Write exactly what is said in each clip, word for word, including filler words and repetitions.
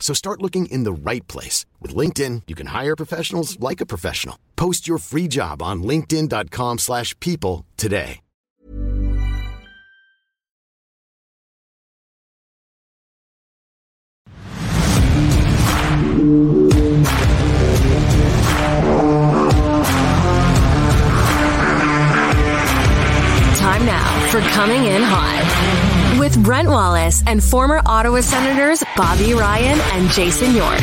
So start looking in the right place. With LinkedIn, you can hire professionals like a professional. Post your free job on linkedin dot com slash people today. Time now for Coming In Hot with Brent Wallace and former Ottawa Senators Bobby Ryan and Jason York.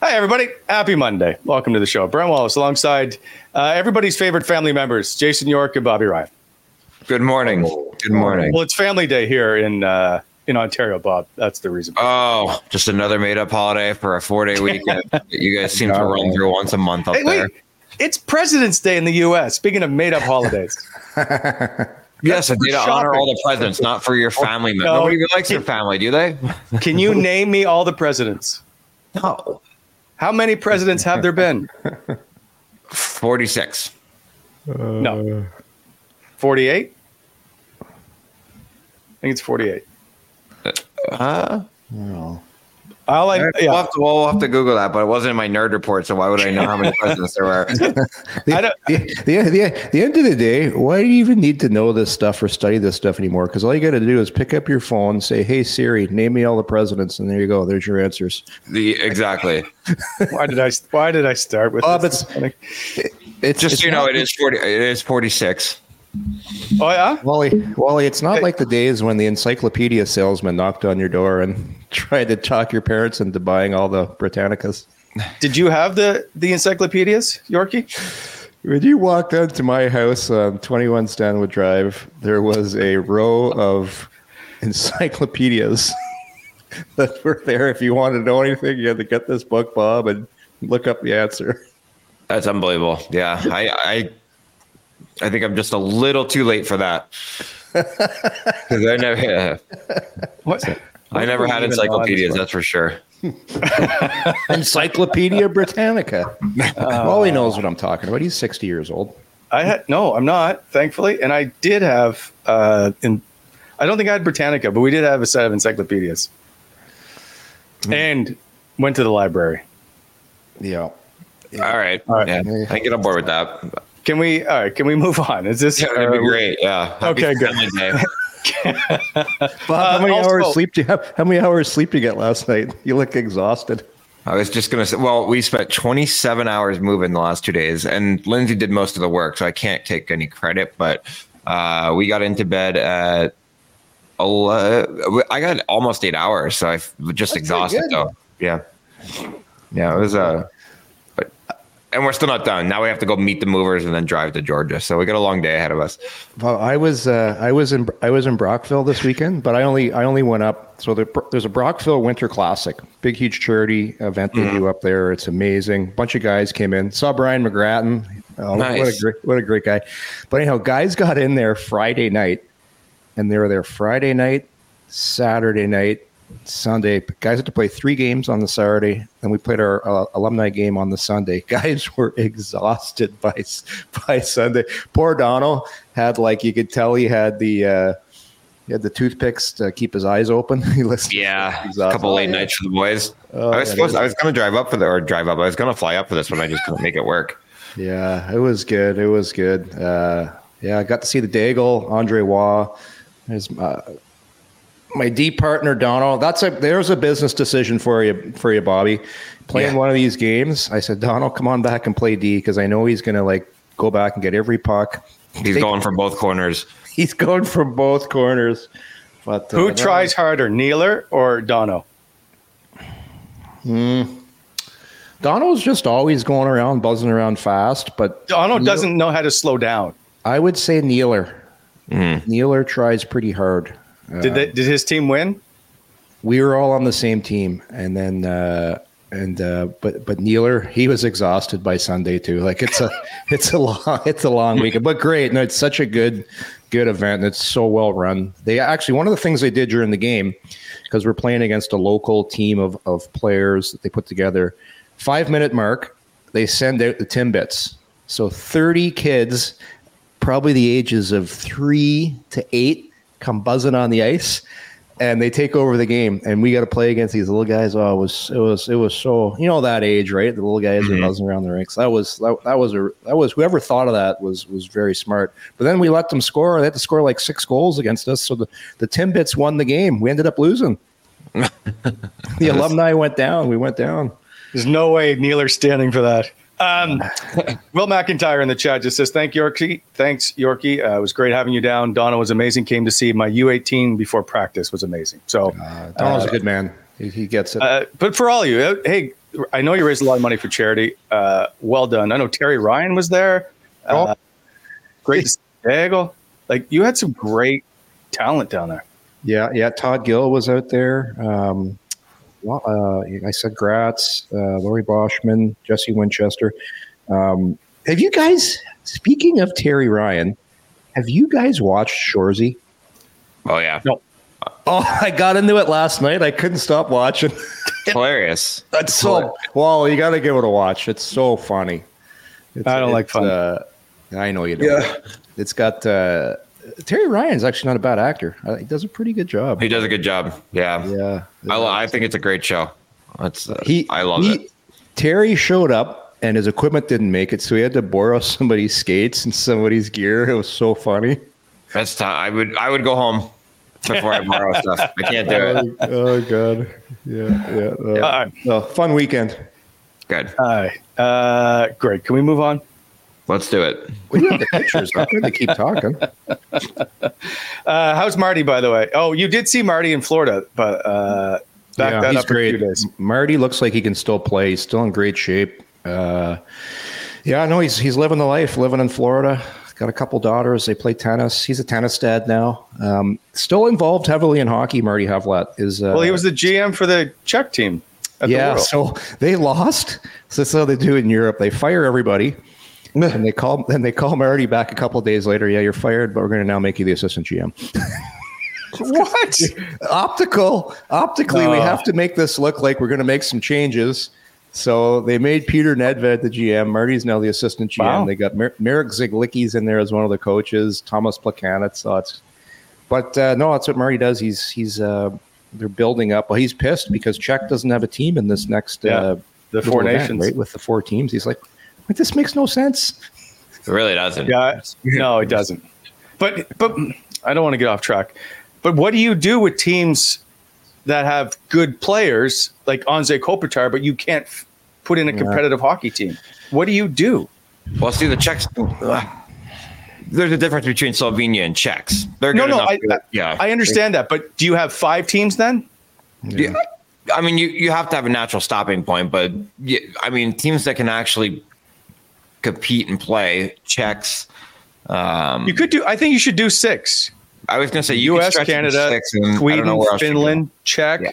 Hi, everybody. Happy Monday. Welcome to the show. Brent Wallace alongside uh, everybody's favorite family members, Jason York and Bobby Ryan. Good morning. Good morning. Well, it's family day here in uh in Ontario, Bob. That's the reason. Oh, just another made-up holiday for a four-day weekend that you guys seem to run through once a month up hey, there. Wait. It's President's Day in the U S. Speaking of made-up holidays. Yes, a day to honor all the presidents, not for your family. No. Nobody even likes your family, do they? Can you name me all the presidents? No. How many presidents have there been? forty-six. Uh, no. forty-eight? I think it's forty-eight. Uh, no. I'll like, yeah. we'll, have to, we'll have to Google that, but it wasn't in my nerd report, so why would I know how many presidents there were? the, I don't, the, the, the, the end of the day, why do you even need to know this stuff or study this stuff anymore? Because all you got to do is pick up your phone, say, hey, Siri, name me all the presidents, and there you go. There's your answers. The Exactly. why did I Why did I start with Bob, this? It's, it's, Just it's, you know, it is forty. It is forty-six. Oh yeah, Wally. Wally, it's not hey. like the days when the encyclopedia salesman knocked on your door and tried to talk your parents into buying all the Britannicas. Did you have the the encyclopedias, Yorkie? When you walked out to my house on twenty-one Stanwood Drive, there was a row of encyclopedias that were there. If you wanted to know anything, you had to get this book, Bob, and look up the answer. That's unbelievable. Yeah, I. I I think I'm just a little too late for that. I never, yeah. what? I never had encyclopedias, that's for sure. Encyclopedia Britannica. Uh, well, he knows what I'm talking about. He's sixty years old. I had no, I'm not, thankfully. And I did have, uh, in, I don't think I had Britannica, but we did have a set of encyclopedias. Mm. And went to the library. Yeah. yeah. All right. All right. Yeah. Yeah. I get on board with that. Can we? All right. Can we move on? Is this? Yeah, that'd uh, be great. Yeah. Happy okay. Good. Bob, how many uh, hours also, sleep do you have? How many hours sleep do you get last night? You look exhausted. I was just gonna say. Well, we spent twenty-seven hours moving the last two days, and Lindsay did most of the work, so I can't take any credit. But uh, we got into bed at I got almost eight hours, so I just That's exhausted. Though, yeah, yeah, it was a. Uh, but and we're still not done. Now we have to go meet the movers and then drive to Georgia. So we got a long day ahead of us. Well, I was uh, I was in I was in Brockville this weekend, but I only I only went up. So there, there's a Brockville Winter Classic, big huge charity event they mm. do up there. It's amazing. Bunch of guys came in. Saw Brian McGrattan. Oh, nice. What a great, what a great guy. But anyhow, guys got in there Friday night. And they were there Friday night, Saturday night, Sunday. Guys had to play three games on the Saturday, and we played our uh, alumni game on the Sunday. Guys were exhausted by by Sunday. Poor Dono had, like, you could tell he had the uh, he had the toothpicks to keep his eyes open. he listened. Yeah, a couple late nights for the boys. Oh, I was yeah, supposed I was going to drive up for the or drive up. I was going to fly up for this one. I just couldn't make it work. Yeah, it was good. It was good. Uh, yeah, I got to see the Daigle, Andre Waugh. There's my, my D partner, Dono. That's a there's a business decision for you, for you, Bobby. Playing yeah. one of these games, I said, Dono, come on back and play D, because I know he's going to like go back and get every puck. He's Take, going from both corners. He's going from both corners. But uh, who tries harder, Kneeler or Dono? Hmm. Dono's just always going around, buzzing around fast, but Dono Kneeler, doesn't know how to slow down. I would say Kneeler. Mm. Kneeler tries pretty hard. Did that, uh, did his team win? We were all on the same team, and then uh, and uh, but but Kneeler, he was exhausted by Sunday too. Like it's a it's a long it's a long weekend, but great. No, it's such a good good event, and it's so well run. They actually one of the things they did during the game, because we're playing against a local team of of players that they put together. Five minute mark, they send out the Timbits. So thirty kids. Probably the ages of three to eight come buzzing on the ice, and they take over the game. And we got to play against these little guys. Oh, it was it was it was so you know that age, right? The little guys mm-hmm. are buzzing around the rinks. That was that, that was a that was whoever thought of that was was very smart. But then we let them score. They had to score like six goals against us. So the the Timbits won the game. We ended up losing. The alumni went down. We went down. There's no way Kneeler's standing for that. Um, Will McIntyre in the chat just says, Thank Yorkie. Thanks, Yorkie. Uh, it was great having you down. Dono was amazing. Came to see my U eighteen before practice was amazing. So uh, Dono's uh, a good man. He, he gets it. Uh, but for all of you, uh, hey, I know you raised a lot of money for charity. Uh, well done. I know Terry Ryan was there. Uh, oh. Great to see Daigle. Like, you had some great talent down there. Yeah, yeah. Todd Gill was out there. Um Uh, I said Gratz, uh, Lori Boschman, Jesse Winchester. Um, have you guys, speaking of Terry Ryan, have you guys watched Shoresy? Oh, yeah. No. Oh, I got into it last night. I couldn't stop watching. Hilarious. That's so, well, you got to give it a watch. It's so funny. It's, I don't it's, like fun. Uh, I know you don't. Yeah. It's got, uh, Terry Ryan's actually not a bad actor. Uh, he does a pretty good job. He does a good job. Yeah. Yeah. I, I think it's a great show. That's uh, he, I love he, it. Terry showed up and his equipment didn't make it, so he had to borrow somebody's skates and somebody's gear. It was so funny. That's time. I would I would go home before I borrow stuff. I can't do it. Oh, oh God. Yeah. Yeah. Uh, yeah. Right. No, fun weekend. Good. All right. Uh, great. Can we move on? Let's do it. We have the pictures. I'm going to keep talking. Uh, how's Marty, by the way? Oh, you did see Marty in Florida, but uh, back yeah, that up great. A few days. Marty looks like he can still play. He's still in great shape. Uh, yeah, no, he's he's living the life, living in Florida. Got a couple daughters. They play tennis. He's a tennis dad now. Um, still involved heavily in hockey. Marty Havlat is. Uh, well, he was the G M for the Czech team. At yeah, the so they lost. So that's how they do it in Europe. They fire everybody. And they call and they call Marty back a couple of days later. Yeah, you're fired, but we're going to now make you the assistant G M. What? Optical. Optically, uh, we have to make this look like we're going to make some changes. So they made Peter Nedved the G M. Marty's now the assistant G M. Wow. They got Mer- Merrick Ziglicki's in there as one of the coaches. Thomas Placanitz. So it's, but uh, no, that's what Marty does. He's he's uh, they're building up. Well, he's pissed because Czech doesn't have a team in this next yeah, uh, the four event, nations right with the four teams. He's like. Like, this makes no sense. It really doesn't. Yeah, no, it doesn't. But but I don't want to get off track. But what do you do with teams that have good players like Anze Kopitar, but you can't f- put in a competitive yeah. hockey team? What do you do? Well, see, the Czechs. there's a difference between Slovenia and Czechs. They're good no, no, I, to, yeah. I understand that, but do you have five teams then? Yeah. I mean, you, you have to have a natural stopping point, but yeah, I mean, teams that can actually compete and play, Czechs. Um, you could do. I think you should do six. I was going to say U S, Canada, and, Sweden, Finland, Czech. Yeah.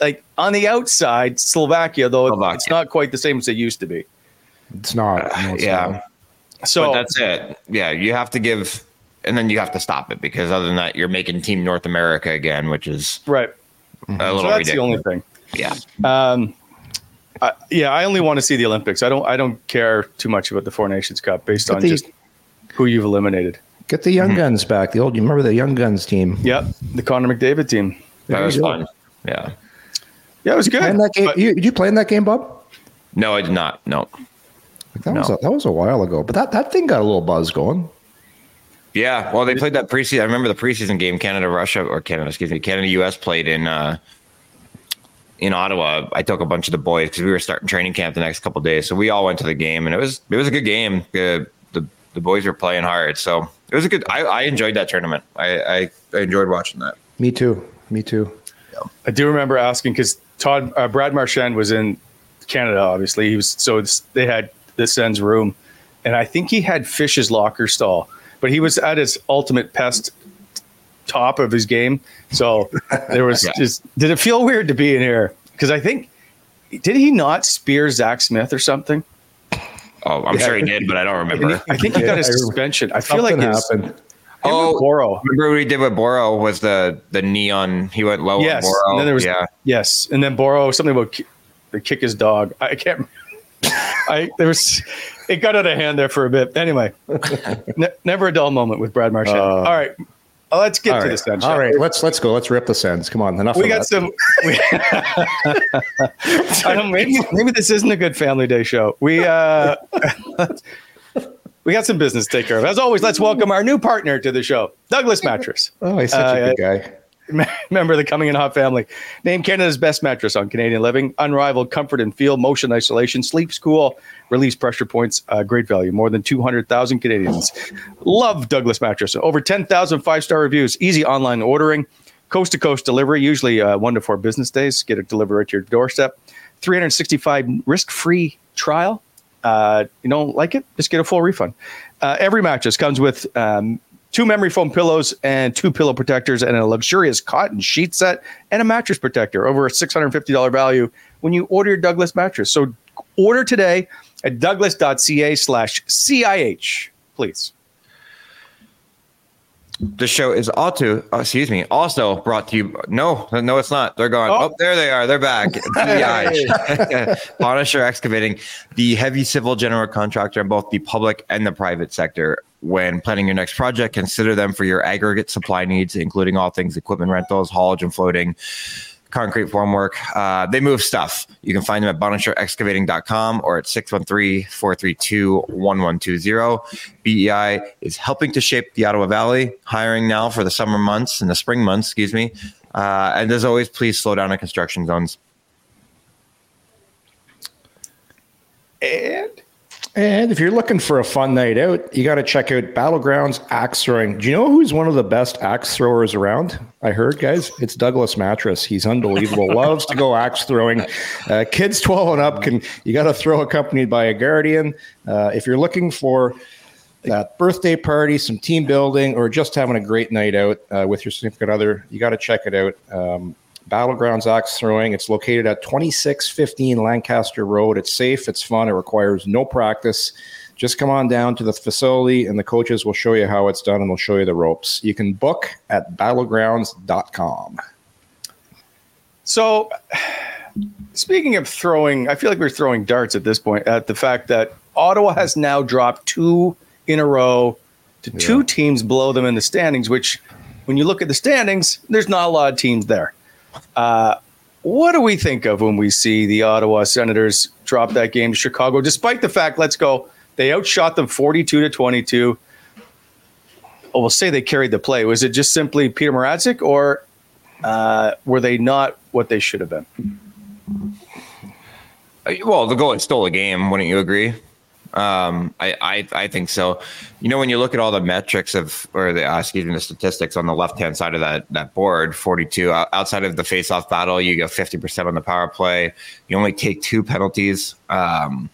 Like on the outside, Slovakia, though Slovakia. It's not quite the same as it used to be. It's not. No, it's yeah. Not. So but that's it. Yeah, you have to give, and then you have to stop it because other than that, you're making Team North America again, which is right. A little so that's ridiculous. The only thing. Yeah. Um, I, yeah, I only want to see the Olympics. I don't. I don't care too much about the Four Nations Cup based get on the, just who you've eliminated. Get the young mm-hmm. guns back. The old. You remember the young guns team? Yep. The Connor McDavid team. That was fun. Yeah. Yeah, it was good. Did you, game, but, you, did you play in that game, Bob? No, I did not. No. Like that no. was a, that was a while ago, but that, that thing got a little buzz going. Yeah, well, they played that preseason. I remember the preseason game, Canada, Russia, or Canada, excuse me, Canada, U S played in uh, in Ottawa. I took a bunch of the boys because we were starting training camp the next couple of days, so we all went to the game, and it was it was a good game. Uh, the the boys were playing hard, so it was a good. I, I enjoyed that tournament. I, I I enjoyed watching that. Me too. Me too. I do remember asking because Todd uh, Brad Marchand was in Canada. Obviously, he was. So it's, they had this end's room, and I think he had Fish's locker stall. But he was at his ultimate pest top of his game. So there was yeah. just, did it feel weird to be in here? Because I think, did he not spear Zach Smith or something? Oh, I'm yeah. sure he did, but I don't remember. He, I think he yeah, got a suspension. I, I feel like his, happened. Oh, Boro. Remember what he did with Boro was the, the knee on, he went low yes. on Boro. And then there was, yeah. Yes. And then Boro, something about ki- the kick his dog. I can't remember. I there was it got out of hand there for a bit. Anyway, ne- never a dull moment with Brad Marchand. Uh, all right, well, let's get to right. the Sens. All right, let's let's go. Let's rip the Sens. Come on, enough. We got that. some. We, I don't, maybe maybe this isn't a good Family Day show. We uh, we got some business to take care of. As always, let's welcome our new partner to the show, Douglas Mattress. Oh, he's such uh, a good guy. Member of the Coming In Hot family. Named Canada's best mattress on Canadian Living. Unrivaled comfort and feel, motion isolation, sleeps cool, release pressure points. Uh, great value. More than two hundred thousand Canadians love Douglas Mattress. Over ten thousand five-star reviews. Easy online ordering. Coast-to-coast delivery, usually uh, one to four business days. Get it delivered right to your doorstep. three hundred sixty-five risk-free trial. Uh, you don't like it? Just get a full refund. Uh, every mattress comes with... Um, two memory foam pillows and two pillow protectors and a luxurious cotton sheet set and a mattress protector. Over a six hundred fifty dollars value when you order your Douglas mattress. So order today at douglas.ca slash CIH, please. The show is also, oh, excuse me, also brought to you. No, no, it's not. They're gone. Oh, oh there they are. They're back. Punisher Excavating, the heavy civil general contractor in both the public and the private sector. When planning your next project, consider them for your aggregate supply needs, including all things equipment rentals, haulage and floating, concrete formwork. Uh, they move stuff. You can find them at Bonisher Excavating dot com or at six one three, four three two, one one two zero. B E I is helping to shape the Ottawa Valley, hiring now for the summer months and the spring months, excuse me. Uh, and as always, please slow down on construction zones. And... And if you're looking for a fun night out, you got to check out Battlegrounds Axe Throwing. Do you know who's one of the best axe throwers around? I heard, guys, it's Douglas Mattress. He's unbelievable. Loves to go axe throwing. Uh, kids twelve and up, can you got to throw accompanied by a guardian. Uh, if you're looking for that birthday party, some team building, or just having a great night out uh, with your significant other, you got to check it out. Um, Battlegrounds Axe Throwing. It's located at twenty-six fifteen Lancaster Road. It's safe. It's fun. It requires no practice. Just come on down to the facility and the coaches will show you how it's done and they'll show you the ropes. You can book at battlegrounds dot com. So speaking of throwing, I feel like we're throwing darts at this point at the fact that Ottawa has now dropped two in a row to yeah. two teams below them in the standings, which when you look at the standings, there's not a lot of teams there. Uh, what do we think of when we see the Ottawa Senators drop that game to Chicago, despite the fact, let's go, they outshot them forty-two to twenty-two. Oh, we'll say they carried the play. Was it just simply Peter Mrazek, or uh, were they not what they should have been? Well, the goalie stole the game. Wouldn't you agree? Um, I, I I think so. You know, when you look at all the metrics of, or the uh, excuse me, the statistics on the left hand side of that that board, forty-two outside of the face-off battle, you go fifty percent on the power play. You only take two penalties. Um,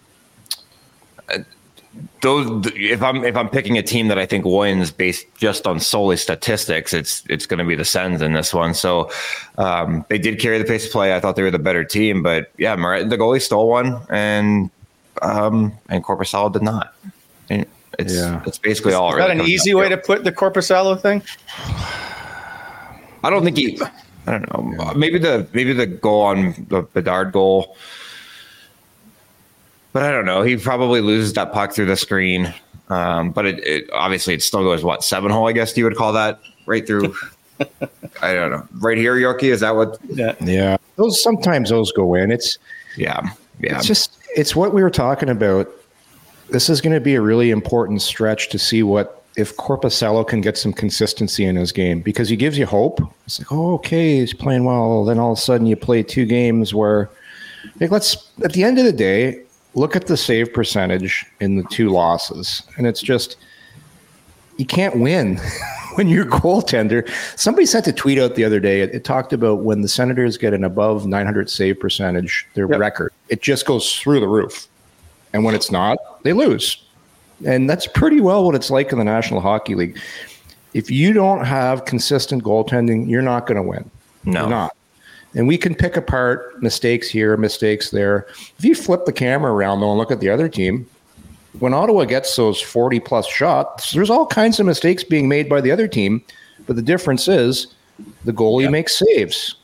those, if I'm if I'm picking a team that I think wins based just on solely statistics, it's it's going to be the Sens in this one. So um, they did carry the pace of play. I thought they were the better team, but yeah, Mar- the goalie stole one, and. Um, and Korpisalo did not. And it's yeah. it's basically is, all. Is really that an easy way to put the Korpisalo thing? I don't think he. I don't know. Yeah. Maybe the maybe the goal on the Bedard goal, but I don't know. He probably loses that puck through the screen. Um, but it, it obviously it still goes what seven hole? I guess you would call that right through. I don't know. Right here, Yorkie, is that what? Yeah. yeah. Those sometimes those go in. It's yeah. Yeah. It's just. It's what we were talking about. This is going to be a really important stretch to see what if Korpisalo can get some consistency in his game, because he gives you hope. It's like, oh, okay, he's playing well. Then all of a sudden you play two games where, like, let's at the end of the day look at the save percentage in the two losses, and it's just you can't win when you're goaltender. Somebody sent a tweet out the other day. It, it talked about when the Senators get an above nine hundred save percentage, their yep. record. It just goes through the roof. And when it's not, they lose. And that's pretty well what it's like in the National Hockey League. If you don't have consistent goaltending, you're not going to win. No. You're not. And we can pick apart mistakes here, mistakes there. If you flip the camera around, though, and look at the other team, when Ottawa gets those forty-plus shots, there's all kinds of mistakes being made by the other team. But the difference is the goalie yeah. makes saves.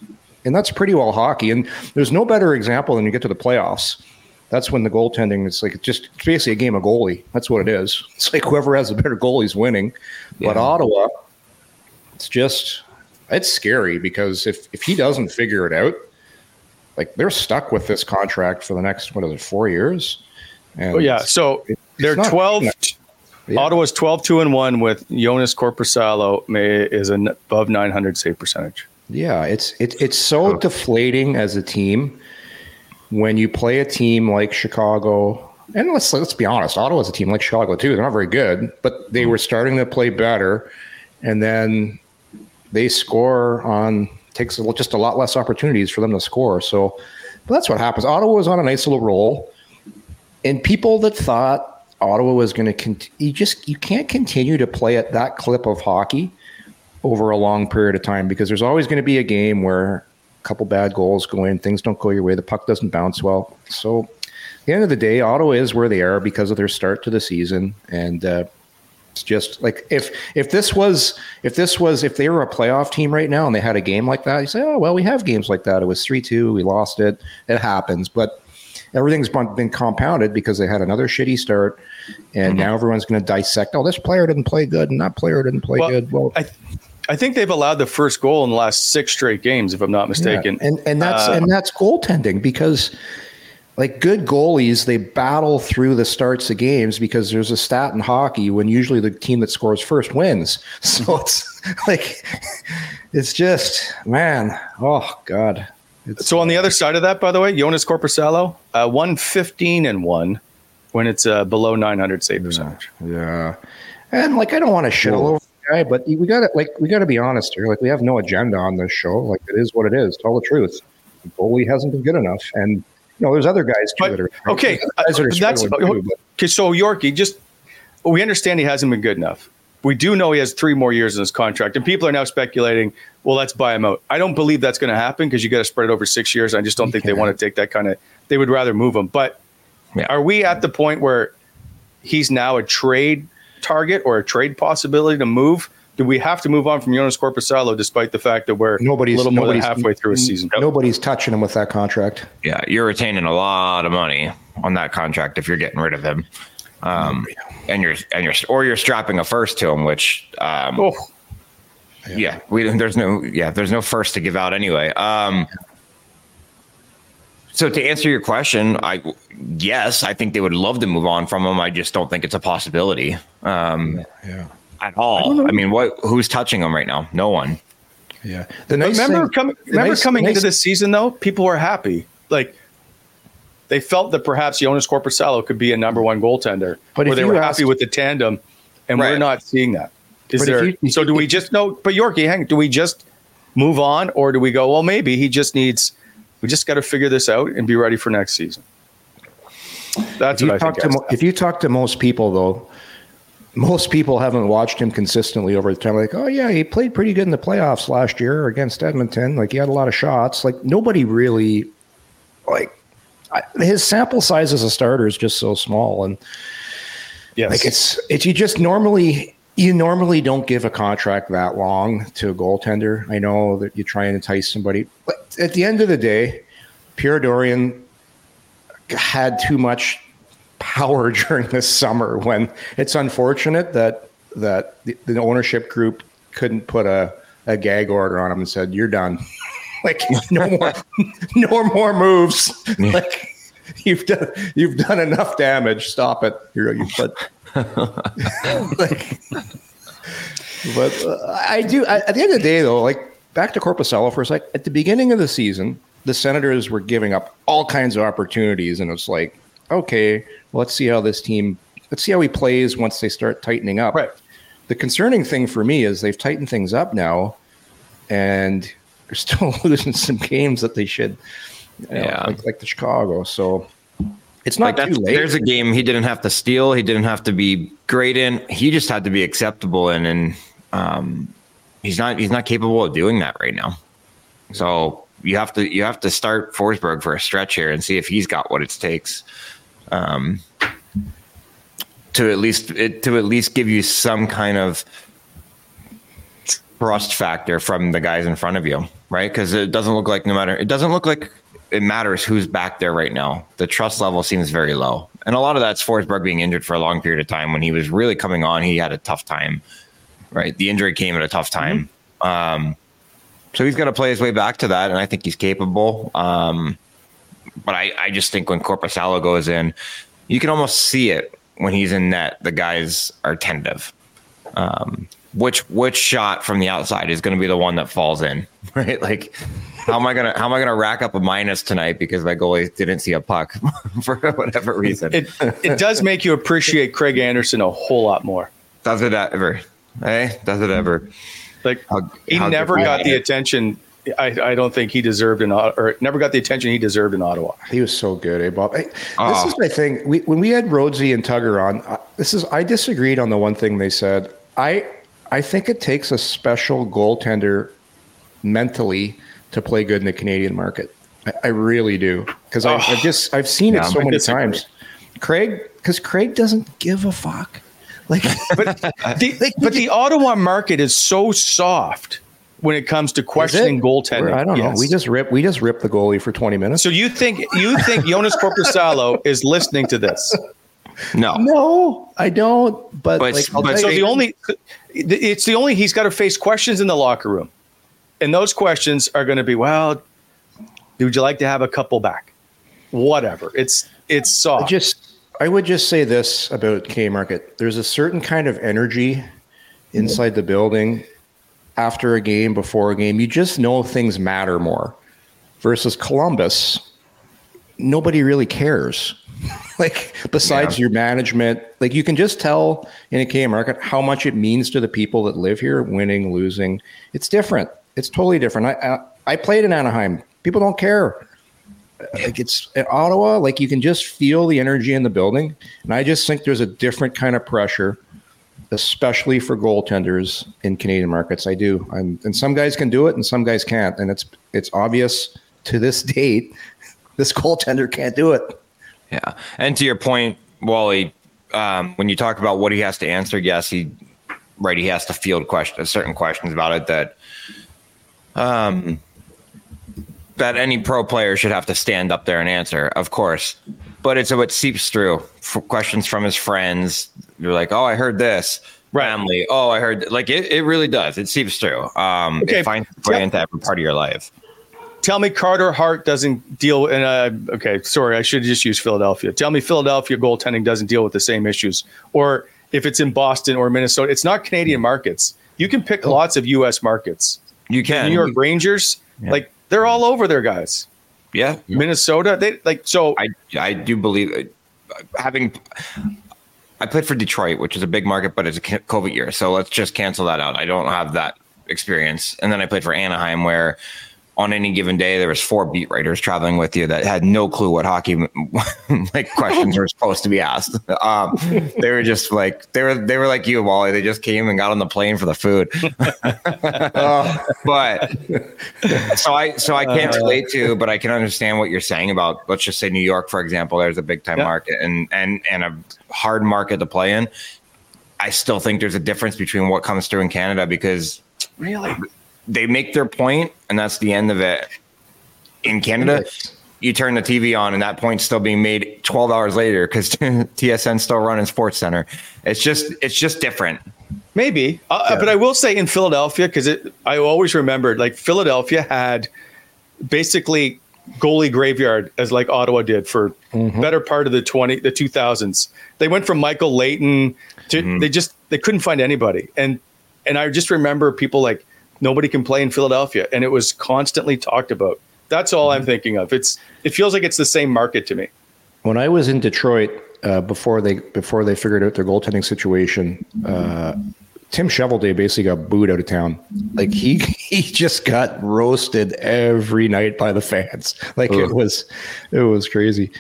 And that's pretty well hockey. And there's no better example than you get to the playoffs. That's when the goaltending, it's like it's just it's basically a game of goalie. That's what it is. It's like whoever has the better goalie is winning. Yeah. But Ottawa, it's just, it's scary because if, if he doesn't figure it out, like they're stuck with this contract for the next, what is it, four years? And oh, yeah. So it's, they're it's twelve. Yeah. Ottawa's twelve two and one with Joonas Korpisalo is an above nine hundred save percentage. Yeah, it's it, it's so deflating as a team when you play a team like Chicago. And let's let's be honest, Ottawa's a team like Chicago too. They're not very good, but they were starting to play better, and then they score on takes just a lot less opportunities for them to score. So but that's what happens. Ottawa was on a nice little roll, and people that thought Ottawa was going to cont- you just you can't continue to play at that clip of hockey over a long period of time, because there's always going to be a game where a couple bad goals go in, things don't go your way, the puck doesn't bounce well. So at the end of the day, Ottawa is where they are because of their start to the season. And uh, it's just like if if this was if this was if they were a playoff team right now and they had a game like that, you say, oh well, we have games like that. It was three two, we lost it. It happens, but everything's been compounded because they had another shitty start, and mm-hmm. now everyone's going to dissect. Oh, this player didn't play good, and that player didn't play well, good. Well, I, I think they've allowed the first goal in the last six straight games, if I'm not mistaken. Yeah. And and that's uh, and that's goaltending, because like good goalies, they battle through the starts of games, because there's a stat in hockey when usually the team that scores first wins. So it's like it's just man, oh god. It's so on the other side of that, by the way, Joonas Korpisalo, uh, one fifteen and one when it's uh, below nine hundred save percentage. Yeah. yeah. And like, I don't want to shit all over the guy, but we got to like, we got to be honest here. Like, we have no agenda on this show. Like, it is what it is. Tell the truth. The goalie hasn't been good enough. And, you know, there's other guys too but, that are. Okay. Guys uh, that are that's, too, okay. So, Yorkie, just, we understand he hasn't been good enough. We do know he has three more years in his contract, and people are now speculating, well, let's buy him out. I don't believe that's going to happen, because you got to spread it over six years. I just don't you think can. They want to take that kind of – they would rather move him. But yeah. are we at the point where he's now a trade target or a trade possibility to move? Do we have to move on from Joonas Korpisalo despite the fact that we're nobody's, a little more than halfway through a season? Nobody's yep. touching him with that contract. Yeah, you're retaining a lot of money on that contract if you're getting rid of him. Um, and you're, and you're, or you're strapping a first to him, which, um, oh. yeah. yeah, we, there's no, yeah, there's no first to give out anyway. Um, so to answer your question, I, yes, I think they would love to move on from him. I just don't think it's a possibility, um, yeah. at all. I, I mean, what, who's touching him right now? No one. Yeah. The nice remember thing, com- the remember nice, coming nice. into this season though, people were happy. Like, they felt that perhaps Joonas Korpisalo could be a number one goaltender, but or they were asked, happy with the tandem, and right. we're not seeing that. Is there? You, so do we just know? But Yorkie, hang. Do we just move on, or do we go? Well, maybe he just needs. We just got to figure this out and be ready for next season. That's what I think. To, if you talk to most people, though, most people haven't watched him consistently over the time. Like, oh yeah, he played pretty good in the playoffs last year against Edmonton. Like, he had a lot of shots. Like, nobody really, like, I, his sample size as a starter is just so small. And yes, like it's it's you just normally. You normally don't give a contract that long to a goaltender. I know that you try and entice somebody. But at the end of the day, Pierre Dorian had too much power during the summer when it's unfortunate that that the, the ownership group couldn't put a, a gag order on him and said, you're done. Like, no more no more moves. Yeah. Like, you've done you've done enough damage. Stop it. You're you but like, but uh, I do I, at the end of the day, though, like, back to Korpisalo for a sec. At the beginning of the season, the Senators were giving up all kinds of opportunities, and it's like, okay, well, let's see how this team, let's see how he plays once they start tightening up. Right. The concerning thing for me is they've tightened things up now, and they're still losing some games that they should, you know, yeah, like, like the Chicago. So. It's not like too late. There's a game he didn't have to steal. He didn't have to be great in. He just had to be acceptable in, and um, he's not. He's not capable of doing that right now. So you have to. You have to start Forsberg for a stretch here and see if he's got what it takes um, to at least it, to at least give you some kind of trust factor from the guys in front of you, right? Because it doesn't look like no matter. It doesn't look like. It matters who's back there right now. The trust level seems very low. And a lot of that's Forsberg being injured for a long period of time. When he was really coming on, he had a tough time, right? The injury came at a tough time. Mm-hmm. Um, so he's going to play his way back to that, and I think he's capable. Um, but I, I just think when Korpisalo goes in, you can almost see it when he's in net. The guys are tentative. Um, which which shot from the outside is going to be the one that falls in, right? Like, how am I gonna how am I gonna rack up a minus tonight because my goalie didn't see a puck for whatever reason? It it does make you appreciate Craig Anderson a whole lot more. Does it ever? Eh? Does it ever? Like, how, he how never got the attention. I, I don't think he deserved in or never got the attention he deserved in Ottawa. He was so good, eh, Bob? I, oh. This is my thing. We, when we had Rhodesy and Tugger on, I, this is I disagreed on the one thing they said. I I think it takes a special goaltender mentally to play good in the Canadian market. I, I really do, because oh. I've just I've seen yeah, it so I many times. Craig, because Craig doesn't give a fuck. Like, but the, like, but the Ottawa market is so soft when it comes to questioning goaltending. I don't yes. know. We just rip. We just rip the goalie for twenty minutes. So you think you think Joonas Korpisalo is listening to this? No, no, I don't. But, but, like, but so the only it's the only he's got to face questions in the locker room. And those questions are going to be, well, would you like to have a couple back? Whatever. It's it's soft. I, just, I would just say this about K-Market. There's a certain kind of energy inside the building after a game, before a game. You just know things matter more. Versus Columbus, nobody really cares. Like, besides yeah. your management, like, you can just tell in a K-Market how much it means to the people that live here, winning, losing. It's different. It's totally different. I, I I played in Anaheim. People don't care. Like, it's in Ottawa. Like, you can just feel the energy in the building. And I just think there's a different kind of pressure, especially for goaltenders in Canadian markets. I do. I'm, and some guys can do it and some guys can't. And it's it's obvious to this date, this goaltender can't do it. Yeah. And to your point, Wally, um, when you talk about what he has to answer, yes, he right, he has to field questions, certain questions about it that. Um, that any pro player should have to stand up there and answer, of course. But it's what seeps through. For questions from his friends. You're like, oh, I heard this. Right. Family. Oh, I heard. Like, it, it really does. It seeps through. Um, okay. It finds its way into every part of your life. Tell me Carter Hart doesn't deal in a, okay, sorry, I should just use Philadelphia. Tell me Philadelphia goaltending doesn't deal with the same issues. Or if it's in Boston or Minnesota, it's not Canadian markets. You can pick lots of U S markets. You can. The New York Rangers, yeah. like, they're all over their guys. Yeah, yeah. Minnesota. They like so. I I do believe having. I played for Detroit, which is a big market, but it's a COVID year, so let's just cancel that out. I don't have that experience. And then I played for Anaheim, where on any given day there was four beat writers traveling with you that had no clue what hockey like questions were supposed to be asked. Um, they were just like they were they were like you, Wally. They just came and got on the plane for the food. uh, but so I so I can't relate to, but I can understand what you're saying about, let's just say, New York, for example. There's a big time yeah. market and and and a hard market to play in. I still think there's a difference between what comes through in Canada, because really they make their point and that's the end of it. In Canada, you turn the T V on and that point's still being made twelve hours later because T S N's still running Sports Center. It's just it's just different. Maybe. Uh, yeah. But I will say in Philadelphia, because I always remembered, like, Philadelphia had basically goalie graveyard, as like Ottawa did for mm-hmm. better part of the twenty the two thousands. They went from Michael Leighton to mm-hmm. they just they couldn't find anybody. And and I just remember people like, nobody can play in Philadelphia, and it was constantly talked about. That's all mm-hmm. I'm thinking of. It's it feels like it's the same market to me. When I was in Detroit uh, before they before they figured out their goaltending situation, uh, Tim Chevelday basically got booed out of town. Like he he just got roasted every night by the fans. Like Ugh. it was it was crazy.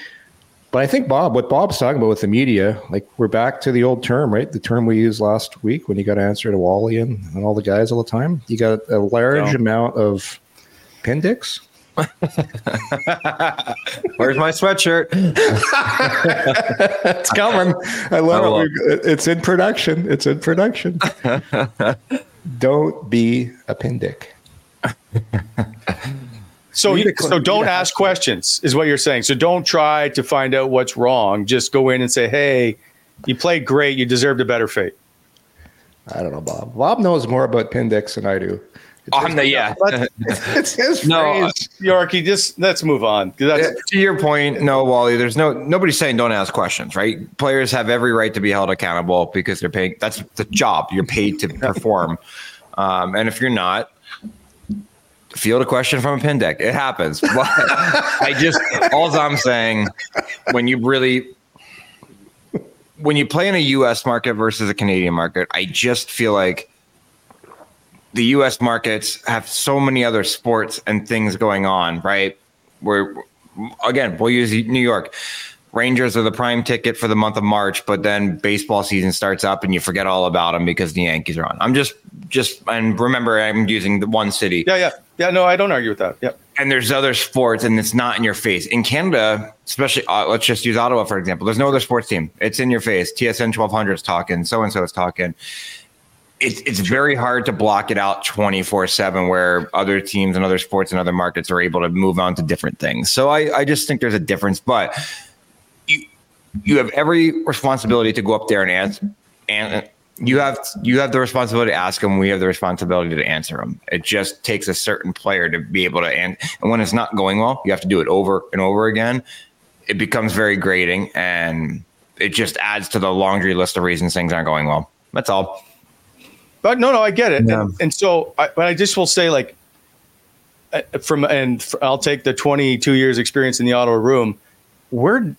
But I think Bob, what Bob's talking about with the media, like, we're back to the old term, right? The term we used last week when you got to answer to Wally and, and all the guys all the time. You got a large no. amount of appendix. Where's my sweatshirt? It's coming. I love, I love it. it. It's in production. It's in production. Don't be appendix. So, you, so don't ask questions is what you're saying. So don't try to find out what's wrong. Just go in and say, hey, you played great. You deserved a better fate. I don't know, Bob. Bob knows more about Pindex than I do. On the, yeah. It's his no, phrase. Yorkie, just let's move on. That's, to your point, no, Wally, there's no nobody's saying don't ask questions, right? Players have every right to be held accountable because they're paying. That's the job. You're paid to perform. um, and if you're not, field a question from a pin deck. It happens. But I just, all I'm saying, when you really, when you play in a U S market versus a Canadian market, I just feel like the U S markets have so many other sports and things going on, right? Where, again, we'll use New York. Rangers are the prime ticket for the month of March, but then baseball season starts up and you forget all about them because the Yankees are on. I'm just, just, and remember, I'm using the one city. Yeah, yeah. Yeah, no, I don't argue with that. Yep. And there's other sports, and it's not in your face. In Canada, especially, uh, let's just use Ottawa, for example. There's no other sports team. It's in your face. T S N twelve hundred is talking. So-and-so is talking. It's it's very hard to block it out twenty-four seven, where other teams and other sports and other markets are able to move on to different things. So I, I just think there's a difference. But you you have every responsibility to go up there and ask and You have you have the responsibility to ask them. We have the responsibility to answer them. It just takes a certain player to be able to and and when it's not going well, you have to do it over and over again. It becomes very grating, and it just adds to the laundry list of reasons things aren't going well. That's all. But no, no, I get it. Yeah. And, and so, I, but I just will say, like, from and I'll take the twenty-two years experience in the Ottawa room. We're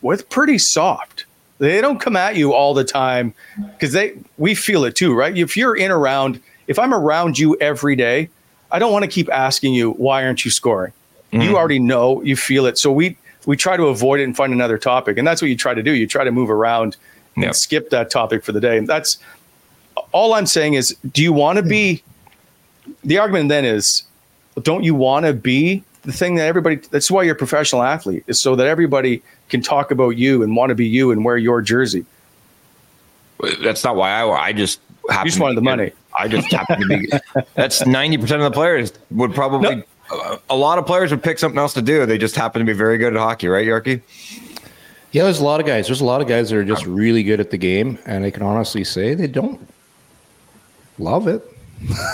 we're pretty soft. They don't come at you all the time because they we feel it too, right? If you're in around, if I'm around you every day, I don't want to keep asking you, why aren't you scoring? Mm-hmm. You already know, you feel it. So we we try to avoid it and find another topic. And that's what you try to do. You try to move around yep. and skip that topic for the day. And that's all I'm saying is, do you want to be, the argument then is, don't you want to be the thing that everybody, that's why you're a professional athlete, is so that everybody can talk about you and want to be you and wear your jersey. That's not why I, I just happened. You just wanted the money. I just happened to be, that's ninety percent of the players would probably, no. a lot of players would pick something else to do. They just happen to be very good at hockey, right, Yorkie? Yeah, there's a lot of guys. There's a lot of guys that are just really good at the game, and I can honestly say they don't love it.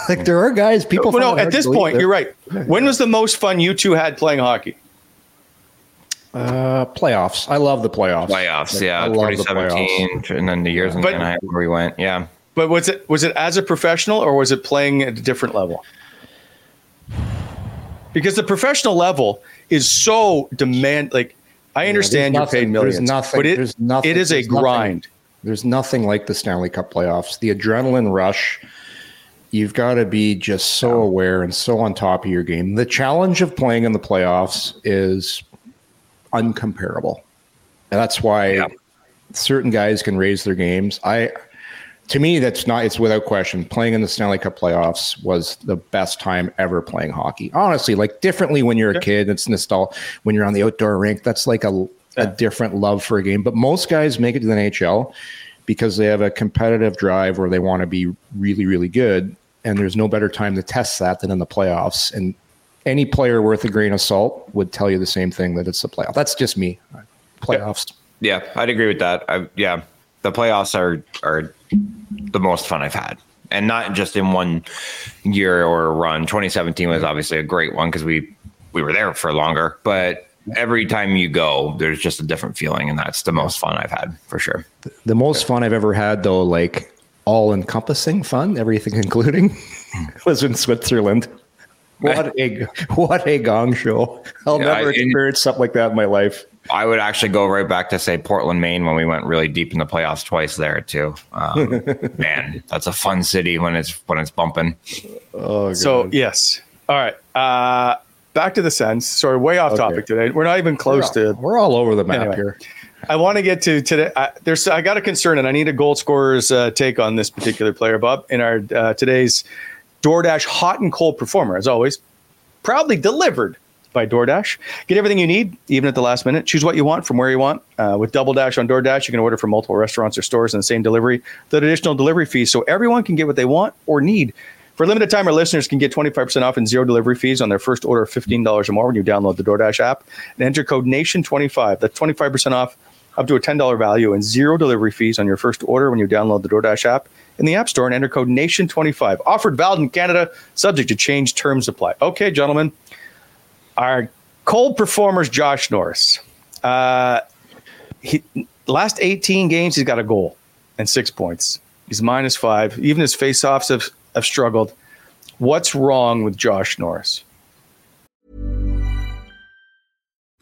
Like, there are guys, people. Well, no, at this point, you're right. When was the most fun you two had playing hockey? Uh, playoffs. I love the playoffs. Playoffs, like, yeah. twenty seventeen, the and then the years in Anaheim where we went, yeah. But was it was it as a professional, or was it playing at a different level? Because the professional level is so demand. Like, I yeah, understand you're nothing, paid millions, there's nothing, but it, there's nothing, it is a grind. Nothing, there's nothing like the Stanley Cup playoffs. The adrenaline rush. You've got to be just so yeah. aware and so on top of your game. The challenge of playing in the playoffs is uncomparable. And that's why yeah. certain guys can raise their games. I, to me, that's not, it's without question. Playing in the Stanley Cup playoffs was the best time ever playing hockey. Honestly, like differently when you're a kid, it's nostalgic. When you're on the outdoor rink, that's like a, yeah. a different love for a game. But most guys make it to the N H L because they have a competitive drive where they want to be really, really good. And there's no better time to test that than in the playoffs. And any player worth a grain of salt would tell you the same thing, that it's a playoff. That's just me. Playoffs. Yeah, yeah, I'd agree with that. I, yeah, the playoffs are are the most fun I've had. And not just in one year or a run. twenty seventeen was obviously a great one because we, we were there for longer. But every time you go, there's just a different feeling. And that's the most fun I've had, for sure. The, the most yeah. fun I've ever had, though, like all-encompassing fun, everything including, was in Switzerland. What a what a gong show. I'll yeah, never I, experience something like that in my life. I would actually go right back to, say, Portland, Maine, when we went really deep in the playoffs twice there, too. Um, man, that's a fun city when it's when it's bumping. Oh, God. So, yes. All right. Uh, back to the Sens. Sorry, way off okay. topic today. We're not even close we're all, to... We're all over the map anyway. Here. I want to get to today. I, there's, I got a concern, and I need a goal scorer's uh, take on this particular player, Bob, in our uh, today's DoorDash hot and cold performer, as always, proudly delivered by DoorDash. Get everything you need, even at the last minute. Choose what you want from where you want. Uh, with Double Dash on DoorDash, you can order from multiple restaurants or stores in the same delivery, without additional delivery fees, so everyone can get what they want or need. For a limited time, our listeners can get twenty-five percent off and zero delivery fees on their first order of fifteen dollars or more when you download the DoorDash app and enter code NATION twenty-five. That's twenty-five percent off, up to a ten dollars value, and zero delivery fees on your first order when you download the DoorDash app in the App Store and enter code NATION twenty-five. Offered valid in Canada, subject to change, terms apply. Okay, gentlemen. Our cold performer's Josh Norris. Uh, he last eighteen games, he's got a goal and six points. He's minus five. Even his faceoffs have, have struggled. What's wrong with Josh Norris?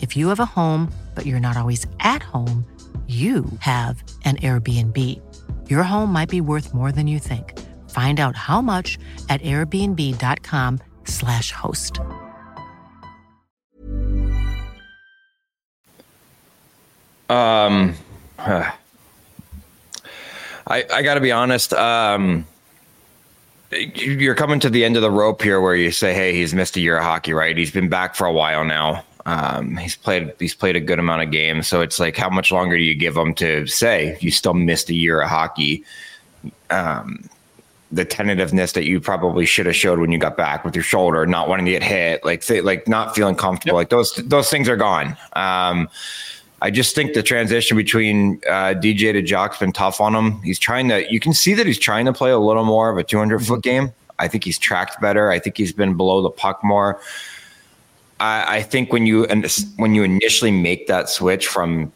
If you have a home, but you're not always at home, you have an Airbnb. Your home might be worth more than you think. Find out how much at airbnb.com slash host. Um, uh, I, I got to be honest. Um, you're coming to the end of the rope here where you say, hey, he's missed a year of hockey, right? He's been back for a while now. Um, he's played, he's played a good amount of games. So it's like, how much longer do you give him to say you still missed a year of hockey? Um, the tentativeness that you probably should have showed when you got back with your shoulder, not wanting to get hit, like, th- like not feeling comfortable, yep. like those, those things are gone. Um, I just think the transition between uh, D J to Jacques has been tough on him. He's trying to, you can see that he's trying to play a little more of a two hundred foot game. I think he's tracked better. I think he's been below the puck more. I, I think when you when you initially make that switch from,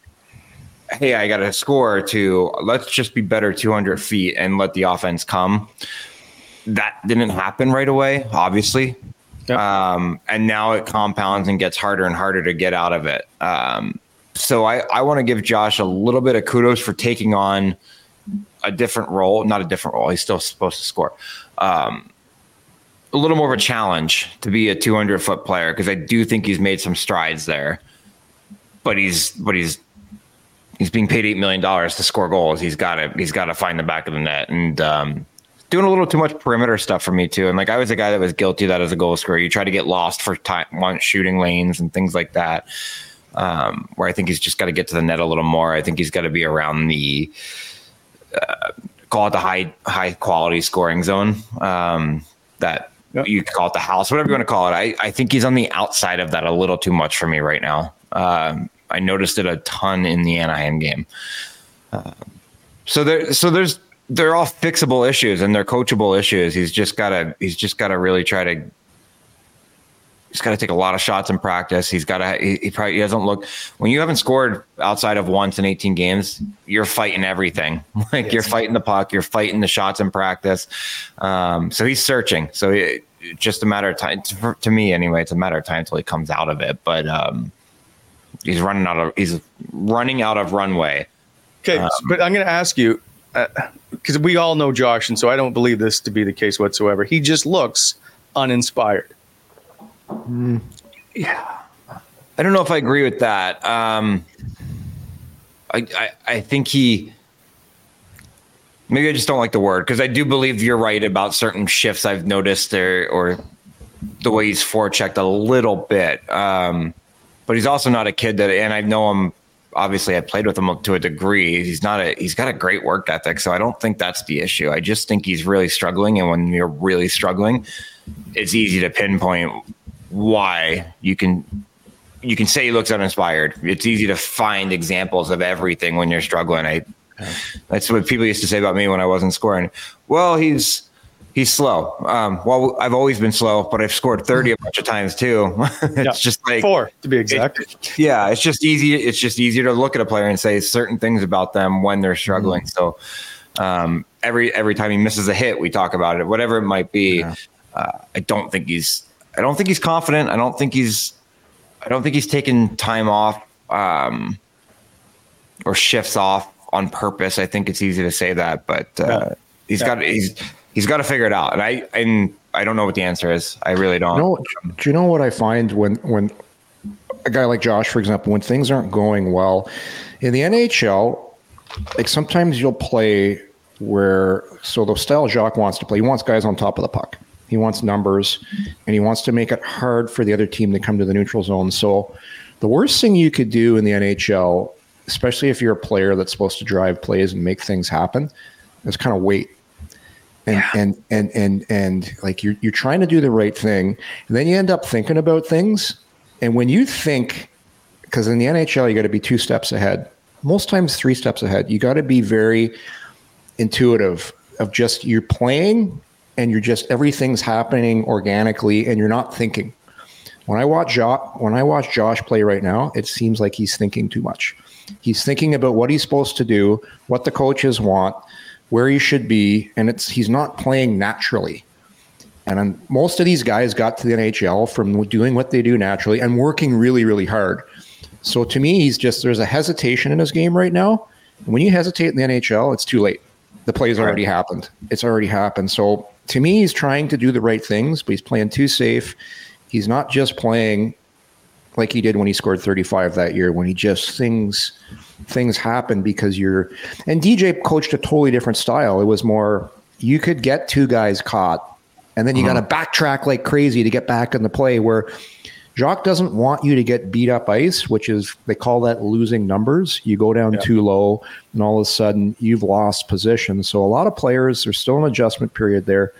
hey, I got to score to let's just be better two hundred feet and let the offense come, that didn't happen right away, obviously. Yep. Um, and now it compounds and gets harder and harder to get out of it. Um, so I, I want to give Josh a little bit of kudos for taking on a different role, not a different role. He's still supposed to score. Um, a little more of a challenge to be a two hundred foot player, because I do think he's made some strides there, but he's, but he's, he's being paid eight million dollars to score goals. He's got to, he's got to find the back of the net, and um, doing a little too much perimeter stuff for me too. And like, I was a guy that was guilty of that as a goal scorer. You try to get lost for time, shooting lanes and things like that. Um, where I think he's just got to get to the net a little more. I think he's got to be around the, uh, call it the high, high quality scoring zone. Um, that yep. You call it the house, whatever you want to call it. I, I think he's on the outside of that a little too much for me right now. Um, I noticed it a ton in the Anaheim game. Uh, so there, so there's, they're all fixable issues and they're coachable issues. He's just gotta, he's just gotta really try to, he's gotta take a lot of shots in practice. He's gotta, he, he probably he doesn't look, when you haven't scored outside of once in eighteen games, you're fighting everything. Like yes. You're fighting the puck, you're fighting the shots in practice. Um, so he's searching. So it, it's just a matter of time to, to me anyway, it's a matter of time until he comes out of it, but um, he's running out of, he's running out of runway. Okay. Um, but I'm going to ask you, because uh, we all know Josh, and so I don't believe this to be the case whatsoever. He just looks uninspired. Mm, yeah, I don't know if I agree with that. Um, I, I I think he maybe I just don't like the word, because I do believe you're right about certain shifts I've noticed there, or the way he's forechecked a little bit. Um, but he's also not a kid that, and I know him. Obviously, I played with him to a degree. He's not a. He's got a great work ethic, so I don't think that's the issue. I just think he's really struggling, and when you're really struggling, it's easy to pinpoint why. You can you can say he looks uninspired. It's easy to find examples of everything when you're struggling. I that's what people used to say about me when I wasn't scoring. Well, he's he's slow. Um, well, I've always been slow, but I've scored thirty a bunch of times too. it's yeah, just like four to be exact. It, yeah, it's just easy. It's just easier to look at a player and say certain things about them when they're struggling. Mm-hmm. So um, every every time he misses a hit, we talk about it, whatever it might be. Yeah. Uh, I don't think he's. I don't think he's confident. I don't think he's. I don't think he's taking time off um, or shifts off on purpose. I think it's easy to say that, but uh, yeah. he's yeah. got he's. He's got to figure it out, and I and I don't know what the answer is. I really don't. You know, do you know what I find when when a guy like Josh, for example, when things aren't going well in the N H L? Like sometimes you'll play where so the style Jacques wants to play, he wants guys on top of the puck, he wants numbers, and he wants to make it hard for the other team to come to the neutral zone. So the worst thing you could do in the N H L, especially if you're a player that's supposed to drive plays and make things happen, is kind of wait. And, yeah. and and and and like you're you're trying to do the right thing, and then you end up thinking about things. And when you think, because in the N H L you got to be two steps ahead, most times three steps ahead. You got to be very intuitive of just you're playing and you're just everything's happening organically, and you're not thinking. When I watch Josh, when I watch Josh play right now, it seems like he's thinking too much. He's thinking about what he's supposed to do, what the coaches want, where he should be, and it's he's not playing naturally. And I'm, most of these guys got to the N H L from doing what they do naturally and working really, really hard. So to me, he's just there's a hesitation in his game right now. And when you hesitate in the N H L, it's too late. The play's already happened. It's already happened. So to me, he's trying to do the right things, but he's playing too safe. He's not just playing like he did when he scored thirty-five that year, when he just things things happen because you're and D J coached a totally different style. It was more you could get two guys caught and then you uh-huh. got to backtrack like crazy to get back in the play, where Jacques doesn't want you to get beat up ice, which is they call that losing numbers. You go down yeah. too low and all of a sudden you've lost position. So a lot of players, there's still an adjustment period there.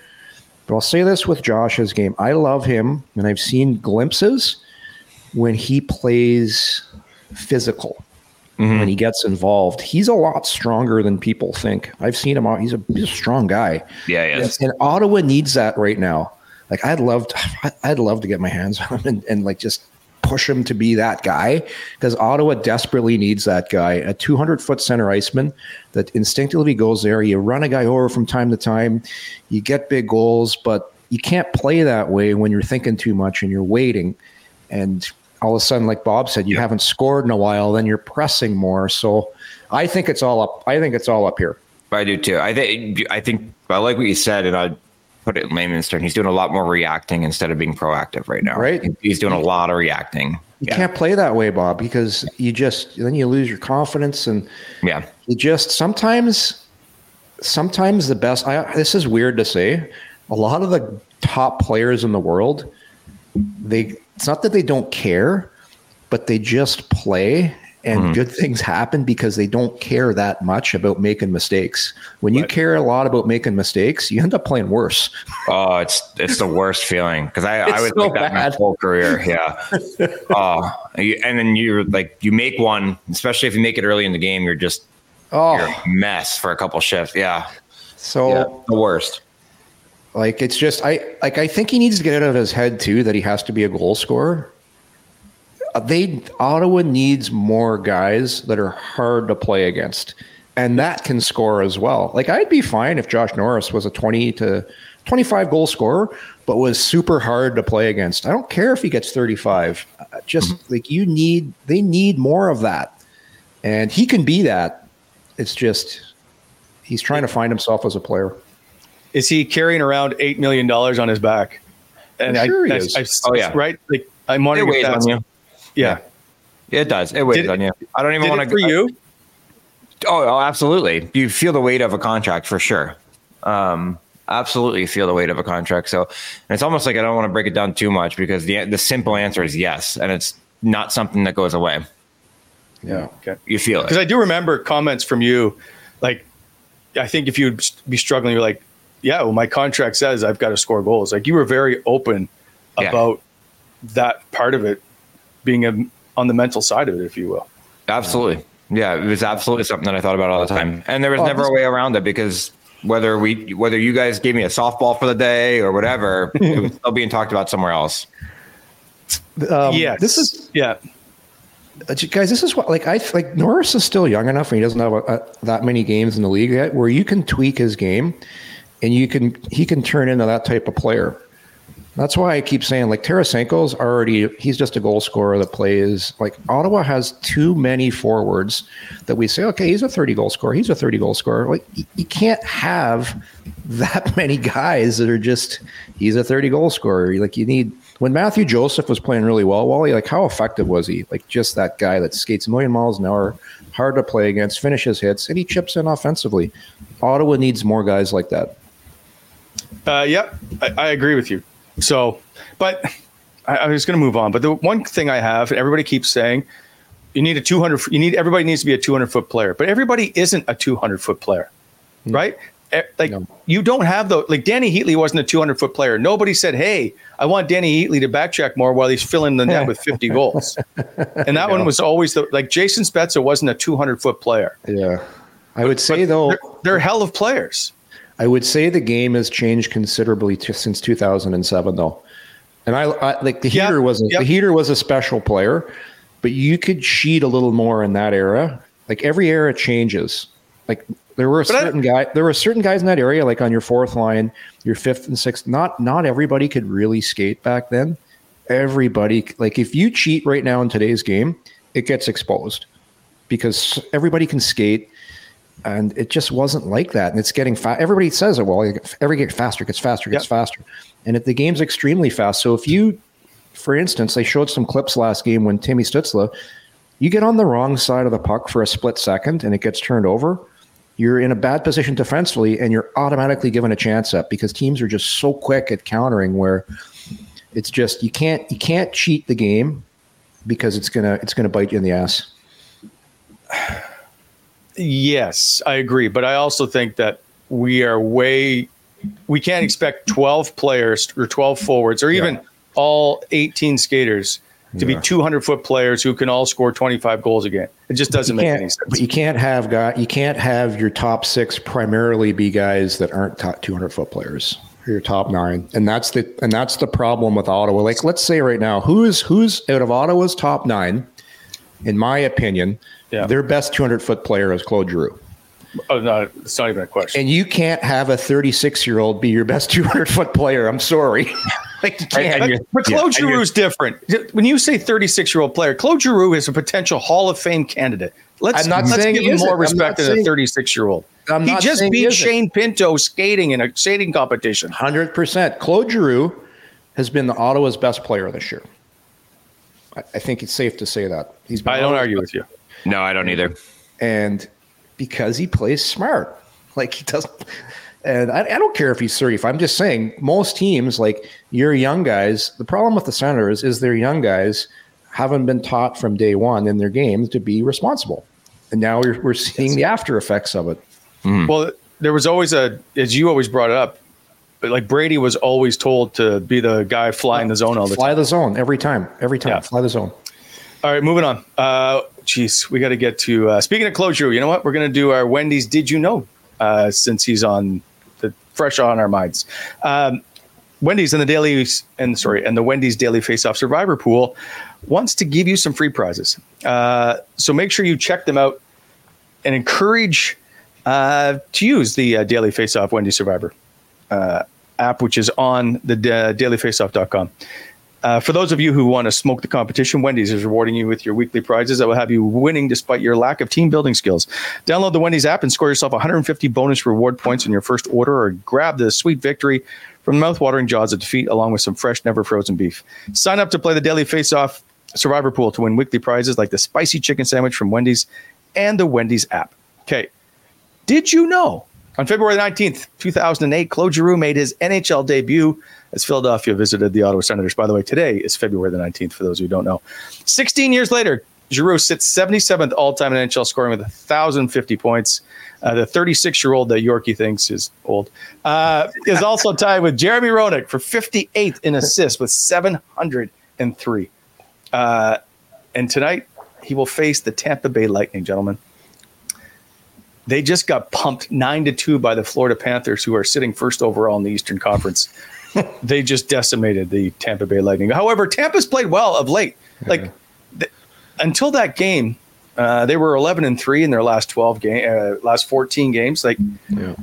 But I'll say this with Josh's game. I love him, and I've seen glimpses when he plays physical. Mm-hmm. When he gets involved, he's a lot stronger than people think. I've seen him. He's a, he's a strong guy. Yeah, yeah. And, and Ottawa needs that right now. Like I'd love to, I'd love to get my hands on him and, and like just push him to be that guy, because Ottawa desperately needs that guy, a two hundred foot center iceman that instinctively goes there. You run a guy over from time to time, you get big goals, but you can't play that way when you're thinking too much and you're waiting. And all of a sudden, like Bob said, you yeah. haven't scored in a while, then you're pressing more. So I think it's all up. I think it's all up here. I do too. I think, I think I like what you said, and I'd put it in layman's terms. He's doing a lot more reacting instead of being proactive right now. Right. He's doing a lot of reacting. You yeah. can't play that way, Bob, because you just, then you lose your confidence, and yeah, you just sometimes, sometimes the best, I, this is weird to say, a lot of the top players in the world, they, it's not that they don't care, but they just play. And mm-hmm. good things happen because they don't care that much about making mistakes. When you right. care a lot about making mistakes, you end up playing worse. Oh, it's it's the worst feeling, because I, I was so like that bad. My whole career. Yeah. Oh, and then you're like, you make one, especially if you make it early in the game, you're just oh you're a mess for a couple shifts. Yeah. So yeah, the worst. Like, it's just I like I think he needs to get out of his head too that he has to be a goal scorer. They Ottawa needs more guys that are hard to play against, and that can score as well. Like, I'd be fine if Josh Norris was a twenty to twenty-five goal scorer, but was super hard to play against. I don't care if he gets thirty-five. Just mm-hmm. like you need, they need more of that, and he can be that. It's just he's trying to find himself as a player. Is he carrying around eight million dollars on his back? And I'm sure I, he is. I, I, oh yeah, right. Like, I'm wondering if that's on you. Yeah. yeah, it does. It weighs on you. I don't even want to go for you. Oh, oh, absolutely. You feel the weight of a contract for sure. Um, absolutely feel the weight of a contract. So, and it's almost like I don't want to break it down too much, because the the simple answer is yes, and it's not something that goes away. Yeah, okay. You feel it, because I do remember comments from you, like, I think if you'd be struggling, you're like, yeah, well, my contract says I've got to score goals. Like, you were very open yeah. about that part of it. Being a, on the mental side of it, if you will. Absolutely. Yeah, it was absolutely something that I thought about all the time. And there was oh, never a way around it, because whether we, whether you guys gave me a softball for the day or whatever, it was still being talked about somewhere else. Um, yeah. This is, yeah. Guys, this is what, like, I like Norris is still young enough, and he doesn't have a, a, that many games in the league yet, where you can tweak his game and you can, he can turn into that type of player. That's why I keep saying, like, Tarasenko's already, he's just a goal scorer that plays. Like, Ottawa has too many forwards that we say, okay, he's a thirty-goal scorer. He's a thirty-goal scorer. Like, you can't have that many guys that are just, he's a thirty-goal scorer. Like, you need, when Matthew Joseph was playing really well, Wally, like, how effective was he? Like, just that guy that skates a million miles an hour, hard to play against, finishes hits, and he chips in offensively. Ottawa needs more guys like that. Uh, yep, I, I agree with you. So, but I, I was going to move on. But the one thing I have, and everybody keeps saying, you need a two hundred. You need everybody needs to be a two hundred foot player, but everybody isn't a two hundred foot player, mm. right? Like no. you don't have the like Danny Heatley wasn't a two hundred foot player. Nobody said, "Hey, I want Danny Heatley to backcheck more while he's filling the net with fifty goals." And that no. one was always the like Jason Spezza wasn't a two hundred foot player. Yeah, I would say but though they're, they're hell of players. I would say the game has changed considerably t- since two thousand seven, though. And I, I like the yeah, heater was a, yeah. the heater was a special player, but you could cheat a little more in that era. Like every era changes. Like there were a but certain I, guy, there were certain guys in that area, like on your fourth line, your fifth and sixth. Not not everybody could really skate back then. Everybody, like if you cheat right now in today's game, it gets exposed because everybody can skate. And it just wasn't like that. And it's getting fast. Everybody says it. Well, every get faster, gets faster, gets yep. faster. And if the game's extremely fast. So if you, for instance, they showed some clips last game when Timmy Stützle, you get on the wrong side of the puck for a split second and it gets turned over. You're in a bad position defensively and you're automatically given a chance up because teams are just so quick at countering where it's just, you can't, you can't cheat the game because it's going to, it's going to bite you in the ass. Yes, I agree. But I also think that we are way, we can't expect twelve players or twelve forwards or even yeah. all eighteen skaters to yeah. be two hundred foot players who can all score twenty-five goals a game. It just doesn't you make any sense. But you can't have guy, you can't have your top six primarily be guys that aren't top two hundred foot players. or your top nine. And that's the and that's the problem with Ottawa. Like, let's say right now, who is who's out of Ottawa's top nine, in my opinion, yeah. their best two hundred foot player is Claude Giroux. Oh, no, it's not even a question. And you can't have a thirty-six year old be your best two hundred foot player. I'm sorry. Like, you can't. And, and but Claude yeah, Giroux is different. When you say thirty-six year old player, Claude Giroux is a potential Hall of Fame candidate. Let's, I'm not let's saying give him more respect than saying, a thirty-six year old. I'm he not just beat he Shane Pinto skating in a skating competition. one hundred percent. Claude Giroux has been the Ottawa's best player this year. I, I think it's safe to say that. He's. Been I don't argue with you. Player. No, I don't either. And because he plays smart. Like, he doesn't. And I, I don't care if he's thirty-five. I'm just saying, most teams, like your young guys, the problem with the Senators is their young guys haven't been taught from day one in their games to be responsible. And now we're, we're seeing the after effects of it. Mm. Well, there was always a, as you always brought it up, but like Brady was always told to be the guy flying the zone all the time. Fly the zone every time. Every time. Yeah. Fly the zone. All right, moving on. Uh, geez, we got to get to, uh, speaking of Claude Giroux, you know what? We're going to do our Wendy's Did You Know, uh, since he's on, the fresh on our minds. Um, Wendy's and the Daily and sorry and the Wendy's Daily Face-Off Survivor Pool wants to give you some free prizes. Uh, so make sure you check them out and encourage uh, to use the uh, Daily Face-Off Wendy Survivor uh, app, which is on the da- daily face off dot com. Uh, for those of you who want to smoke the competition, Wendy's is rewarding you with your weekly prizes that will have you winning despite your lack of team building skills. Download the Wendy's app and score yourself one hundred fifty bonus reward points on your first order, or grab the sweet victory from mouth-watering jaws of defeat, along with some fresh, never-frozen beef. Sign up to play the Daily Face-Off Survivor Pool to win weekly prizes like the spicy chicken sandwich from Wendy's and the Wendy's app. Okay, did you know? On February nineteenth, two thousand eight, Claude Giroux made his N H L debut as Philadelphia visited the Ottawa Senators. By the way, today is February the nineteenth, for those who don't know. sixteen years later, Giroux sits seventy-seventh all-time in N H L scoring with one thousand fifty points. Uh, the thirty-six-year-old that Yorkie thinks is old uh, is also tied with Jeremy Roenick for fifty-eighth in assists with seven hundred three. Uh, and tonight, he will face the Tampa Bay Lightning, gentlemen. They just got pumped nine to two by the Florida Panthers, who are sitting first overall in the Eastern Conference. They just decimated the Tampa Bay Lightning. However, Tampa's played well of late. Like, yeah. th- until that game, uh, they were eleven and three in their last twelve game, uh, last fourteen games. Like, yeah.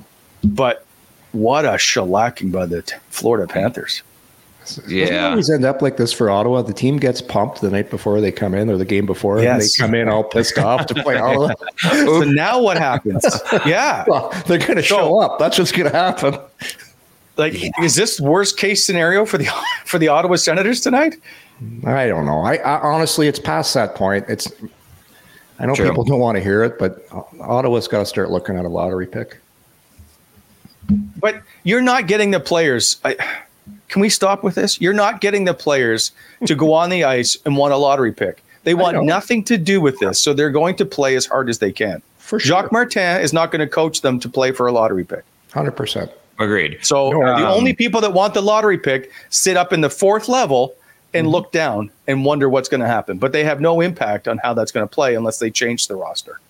But what a shellacking by the t- Florida Panthers! Yeah, doesn't it always end up like this for Ottawa? The team gets pumped the night before they come in, or the game before, yes. and they come in all pissed off to play Ottawa. So now what happens? Yeah, well, they're going to so, show up. That's what's going to happen. Like, yeah. Is this worst case scenario for the for the Ottawa Senators tonight? I don't know. I, I honestly, it's past that point. It's. I know True. People don't want to hear it, but Ottawa's got to start looking at a lottery pick. But you're not getting the players. I, can we stop with this? You're not getting the players to go on the ice and want a lottery pick. They want nothing to do with this, so they're going to play as hard as they can. For sure. Jacques Martin is not going to coach them to play for a lottery pick. one hundred percent. Agreed. So no, um, the only people that want the lottery pick sit up in the fourth level and mm-hmm. look down and wonder what's going to happen. But they have no impact on how that's going to play unless they change the roster.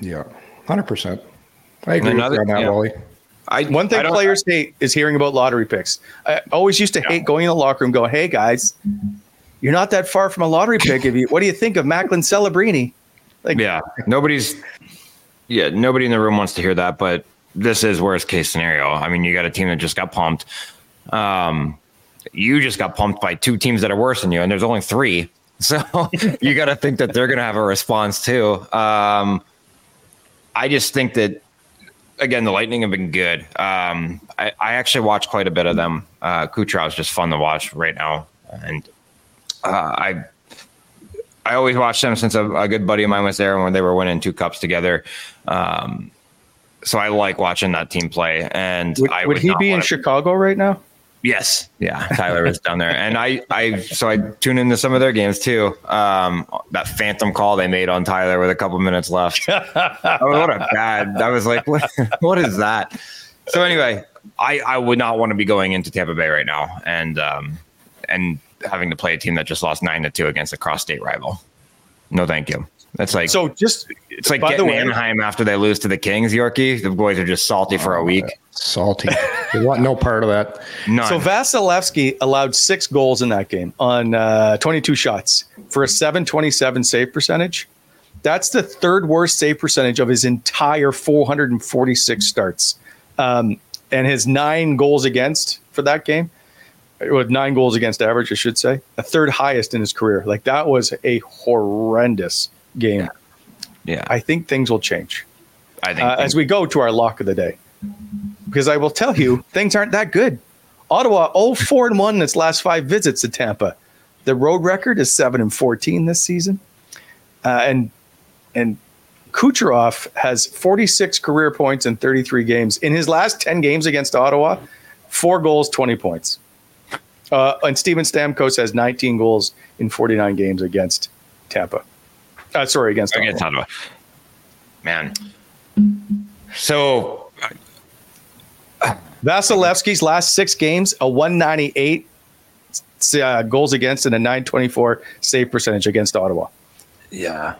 Yeah, one hundred percent. I agree another, with you on that, yeah. Wally. I, One thing I players I, hate is hearing about lottery picks. I always used to yeah. hate going in the locker room going, hey, guys, you're not that far from a lottery pick. If you, what do you think of Macklin Celebrini? Like, yeah, nobody's – yeah, nobody in the room wants to hear that, but this is worst case scenario. I mean, you got a team that just got pumped. Um, you just got pumped by two teams that are worse than you, and there's only three. So you got to think that they're going to have a response too. Um, I just think that – again, the Lightning have been good. Um, I, I actually watch quite a bit of them. Uh, Kucherov's just fun to watch right now, and uh, I I always watch them since a, a good buddy of mine was there when they were winning two cups together. Um, so I like watching that team play. And would, I would, would he be in to... Chicago right now? Yes, yeah, Tyler is down there, and I I so I tune into some of their games too. Um, that phantom call they made on Tyler with a couple minutes left. I mean, what a bad! I was like, what, what is that? So anyway, I, I would not want to be going into Tampa Bay right now, and um, and having to play a team that just lost nine to two against a cross-state rival. No, thank you. That's like so. Just it's like getting way, Anaheim after they lose to the Kings, Yorkie. The boys are just salty for a week. Salty. They want no part of that. None. So Vasilevsky allowed six goals in that game on uh, twenty-two shots for a seven twenty-seven save percentage. That's the third worst save percentage of his entire four forty-six starts, um, and his nine goals against for that game. With nine goals against average, I should say, the third highest in his career. Like, that was a horrendous game. Yeah, yeah. I think things will change. I think uh, things- as we go to our lock of the day, because I will tell you, things aren't that good. Ottawa oh four and one in its last five visits to Tampa. The road record is seven and fourteen this season, uh, and and Kucherov has forty-six career points in thirty-three games. In his last ten games against Ottawa, four goals, twenty points. Uh, and Steven Stamkos has nineteen goals in forty-nine games against Tampa. Uh, sorry, against Ottawa. Against Ottawa. Man. So, uh, Vasilevsky's last six games, a one ninety-eight uh, goals against and a nine twenty-four save percentage against Ottawa. Yeah.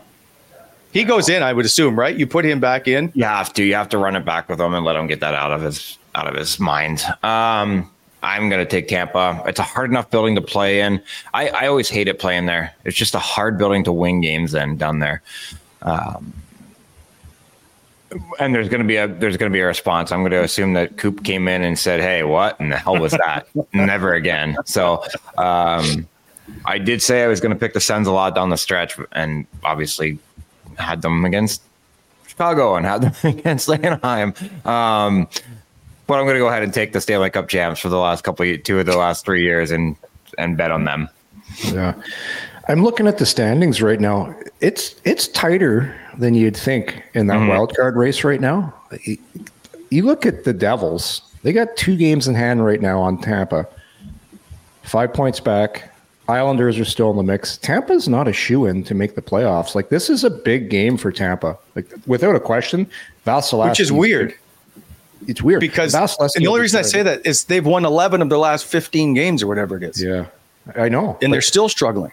He goes in, I would assume, right? You put him back in? You have to. You have to run it back with him and let him get that out of his out of his mind. Um I'm going to take Tampa. It's a hard enough building to play in. I, I always hate it playing there. It's just a hard building to win games in down there. Um, and there's going to be a there's going to be a response. I'm going to assume that Coop came in and said, "Hey, what in the hell was that? Never again." So um, I did say I was going to pick the Sens a lot down the stretch, and obviously had them against Chicago and had them against Anaheim. Um, But I'm going to go ahead and take the Stanley Cup champs for the last couple of two of the last three years and and bet on them. Yeah, I'm looking at the standings right now. It's it's tighter than you'd think in that mm-hmm. wild card race right now. You look at the Devils; they got two games in hand right now on Tampa, five points back. Islanders are still in the mix. Tampa's not a shoo-in to make the playoffs. Like, this is a big game for Tampa, like without a question. Vasilevsky, which is weird. It's weird because and the only reason I say that is they've won eleven of their last fifteen games or whatever it is. Yeah, I know. And they're still struggling.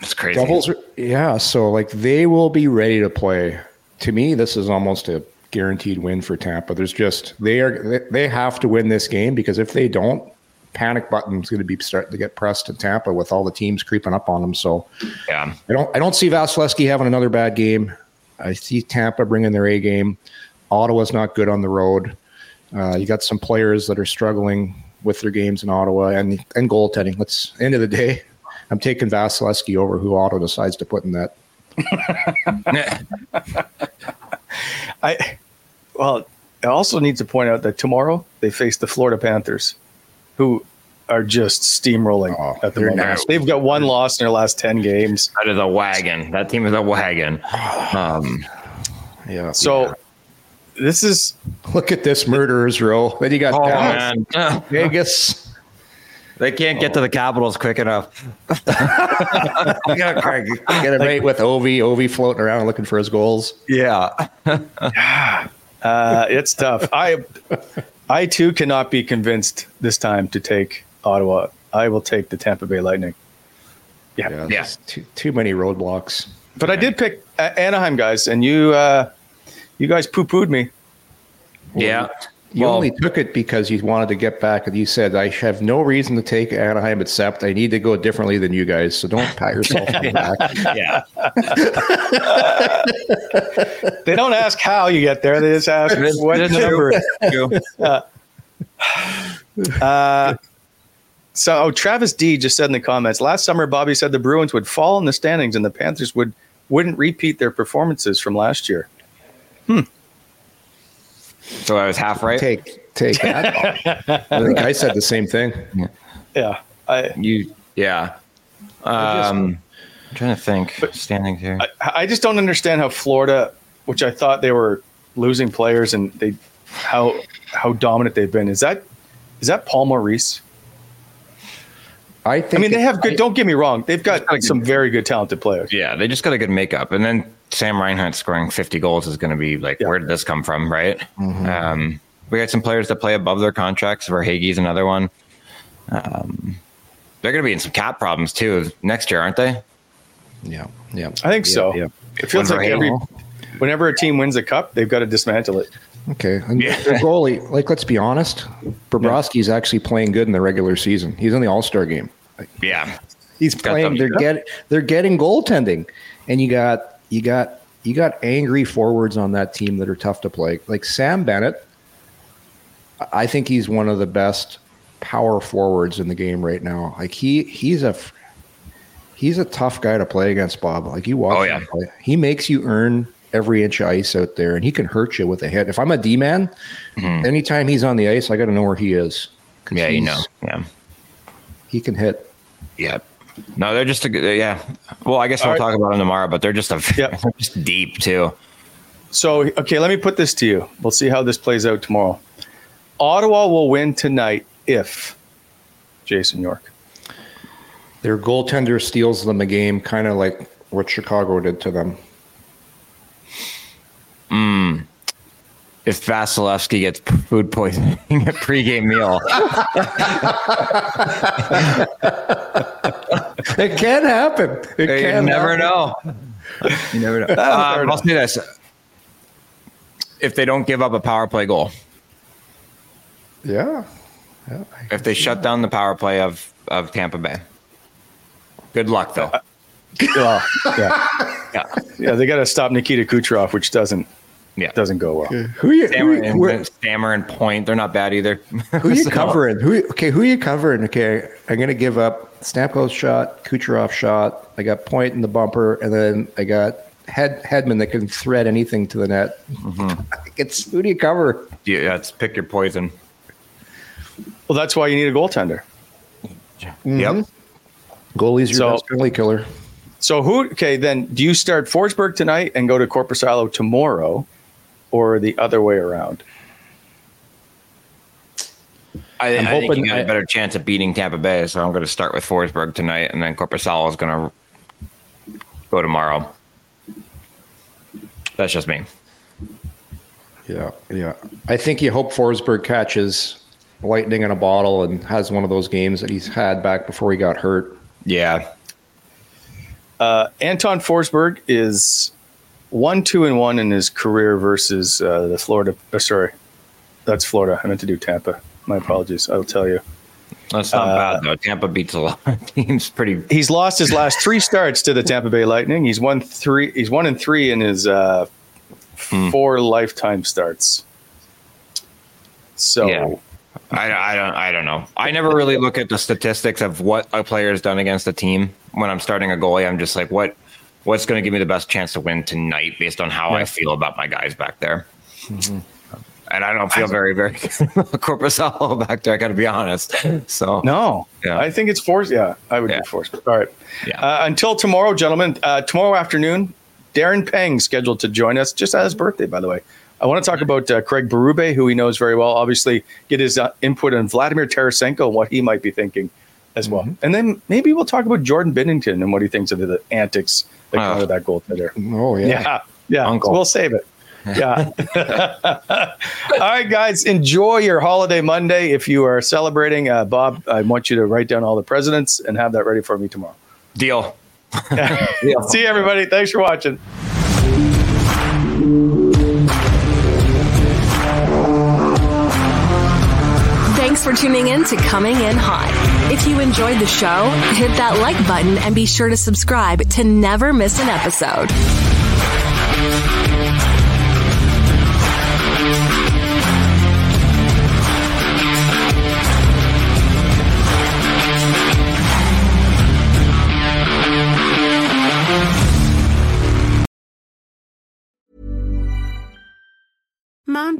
It's crazy. Devils are, yeah. So like, they will be ready to play. To me, this is almost a guaranteed win for Tampa. There's just, they are, they have to win this game, because if they don't, panic button is going to be starting to get pressed in Tampa with all the teams creeping up on them. So yeah, I don't, I don't see Vasilevsky having another bad game. I see Tampa bringing their A game. Ottawa's not good on the road. Uh, you got some players that are struggling with their games in Ottawa, and and goaltending. Let's end of the day. I'm taking Vasilevsky over who Ottawa decides to put in that. I well, I also need to point out that tomorrow they face the Florida Panthers, who are just steamrolling oh, at the moment. Now. They've got one loss in their last ten games. Out of the wagon. That team is a wagon. Um, yeah. So. Yeah. This is look at this murderers row. Then you got oh, Dallas, man. Vegas. They can't get oh. to the Capitals quick enough. Get a mate with Ovi. Ovi floating around looking for his goals. Yeah, uh, it's tough. I, I too cannot be convinced this time to take Ottawa. I will take the Tampa Bay Lightning. Yeah, yeah. yeah. Too, too many roadblocks. But yeah. I did pick uh, Anaheim, guys, and you. Uh, You guys poo-pooed me. Yeah. You well, only took it because you wanted to get back, and you said, I have no reason to take Anaheim except I need to go differently than you guys, so don't pat yourself on the back. Yeah. uh, they don't ask how you get there. They just ask what number. uh, uh, so oh, Travis D just said in the comments, last summer Bobby said the Bruins would fall in the standings and the Panthers would, wouldn't repeat their performances from last year. Hmm. So I was half right. Take, take. That. I think I said the same thing. Yeah. yeah I, you. Yeah. Um, I'm trying to think. Standing here. I, I just don't understand how Florida, which I thought they were losing players, and they, how how dominant they've been. Is that is that Paul Maurice? I think. I mean, it, they have good. I, don't get me wrong. They've got like some good, very good, talented players. Yeah, they just got a good makeup, and then. Sam Reinhart scoring fifty goals is going to be like, yeah. where did this come from, right? Mm-hmm. Um, we got some players that play above their contracts. Verhage's another one. Um, they're going to be in some cap problems too next year, aren't they? Yeah, yeah. I think yeah, so. Yeah. It feels like every, whenever a team wins a cup, they've got to dismantle it. Okay. And yeah. Their goalie, like, let's be honest, Bobrovsky's yeah. actually playing good in the regular season. He's in the All-Star game. Yeah. He's playing. They're getting they're getting goaltending, and you got you got you got angry forwards on that team that are tough to play. Like Sam Bennett, I think he's one of the best power forwards in the game right now. Like he he's a he's a tough guy to play against, Bob. Like you watch oh, yeah. him play, he makes you earn every inch of ice out there, and he can hurt you with a hit. If I'm a D man, mm-hmm. anytime he's on the ice, I got to know where he is. Yeah, you know, yeah, he can hit. Yeah. No, they're just a good, yeah. Well, I guess we'll right. talk about them tomorrow, but they're just a yep. they're just deep too. So, okay, let me put this to you. We'll see how this plays out tomorrow. Ottawa will win tonight if Jason York. Their goaltender steals them a game, kind of like what Chicago did to them. Mm. If Vasilevsky gets food poisoning at pregame meal. It can happen. It can you never happen. know. You never know. Uh, I'll say this. If they don't give up a power play goal. Yeah. yeah if they shut that. down the power play of, of Tampa Bay. Good luck, though. Uh, well, yeah. yeah. Yeah, they got to stop Nikita Kucherov, which doesn't. Yeah, doesn't go well. Who are you, Stammer, who are you, and, Stammer and Point? They're not bad either. Who are you so. covering? Who okay? Who are you covering? Okay, I'm gonna give up Stamkos shot, Kucherov shot. I got Point in the bumper, and then I got Head Hedman that can thread anything to the net. Mm-hmm. It's who do you cover? Yeah, it's pick your poison. Well, that's why you need a goaltender. Mm-hmm. Yep, goalies your best penalty killer. So who? Okay, then do you start Forsberg tonight and go to Korpisalo tomorrow? Or the other way around? I, I'm I hoping think you got I, a better chance of beating Tampa Bay, so I'm going to start with Forsberg tonight, and then Korpisalo is going to go tomorrow. That's just me. Yeah, yeah. I think you hope Forsberg catches lightning in a bottle and has one of those games that he's had back before he got hurt. Yeah. Uh, Anton Forsberg is... One, two, and one in his career versus uh, the Florida. Oh, sorry, that's Florida. I meant to do Tampa. My apologies. I'll tell you. That's not uh, bad, though. Tampa beats a lot of teams pretty. He's lost his last three starts to the Tampa Bay Lightning. He's won three. He's one and three in his uh, mm. four lifetime starts. So, yeah. I, I don't. I don't know. I never really look at the statistics of what a player has done against a team when I'm starting a goalie. I'm just like, what. What's going to give me the best chance to win tonight based on how yeah. I feel about my guys back there? Mm-hmm. And I don't feel very, very Korpisalo back there. I got to be honest. So No, yeah. I think it's forced. Yeah, I would yeah. do forced. All right. Yeah. Uh, until tomorrow, gentlemen, uh, tomorrow afternoon, Darren Pang scheduled to join us just at his birthday, by the way. I want to talk about uh, Craig Berube, who he knows very well. Obviously, get his uh, input on Vladimir Tarasenko, what he might be thinking as well. Mm-hmm. And then maybe we'll talk about Jordan Binnington and what he thinks of the antics that uh, counted that goaltender. Oh, yeah. Yeah. yeah. Uncle. We'll save it. Yeah. All right, guys. Enjoy your holiday Monday. If you are celebrating, uh, Bob, I want you to write down all the presidents and have that ready for me tomorrow. Deal. Deal. See you, everybody. Thanks for watching. Thanks for tuning in to Coming In Hot. If you enjoyed the show, hit that like button and be sure to subscribe to never miss an episode. Mom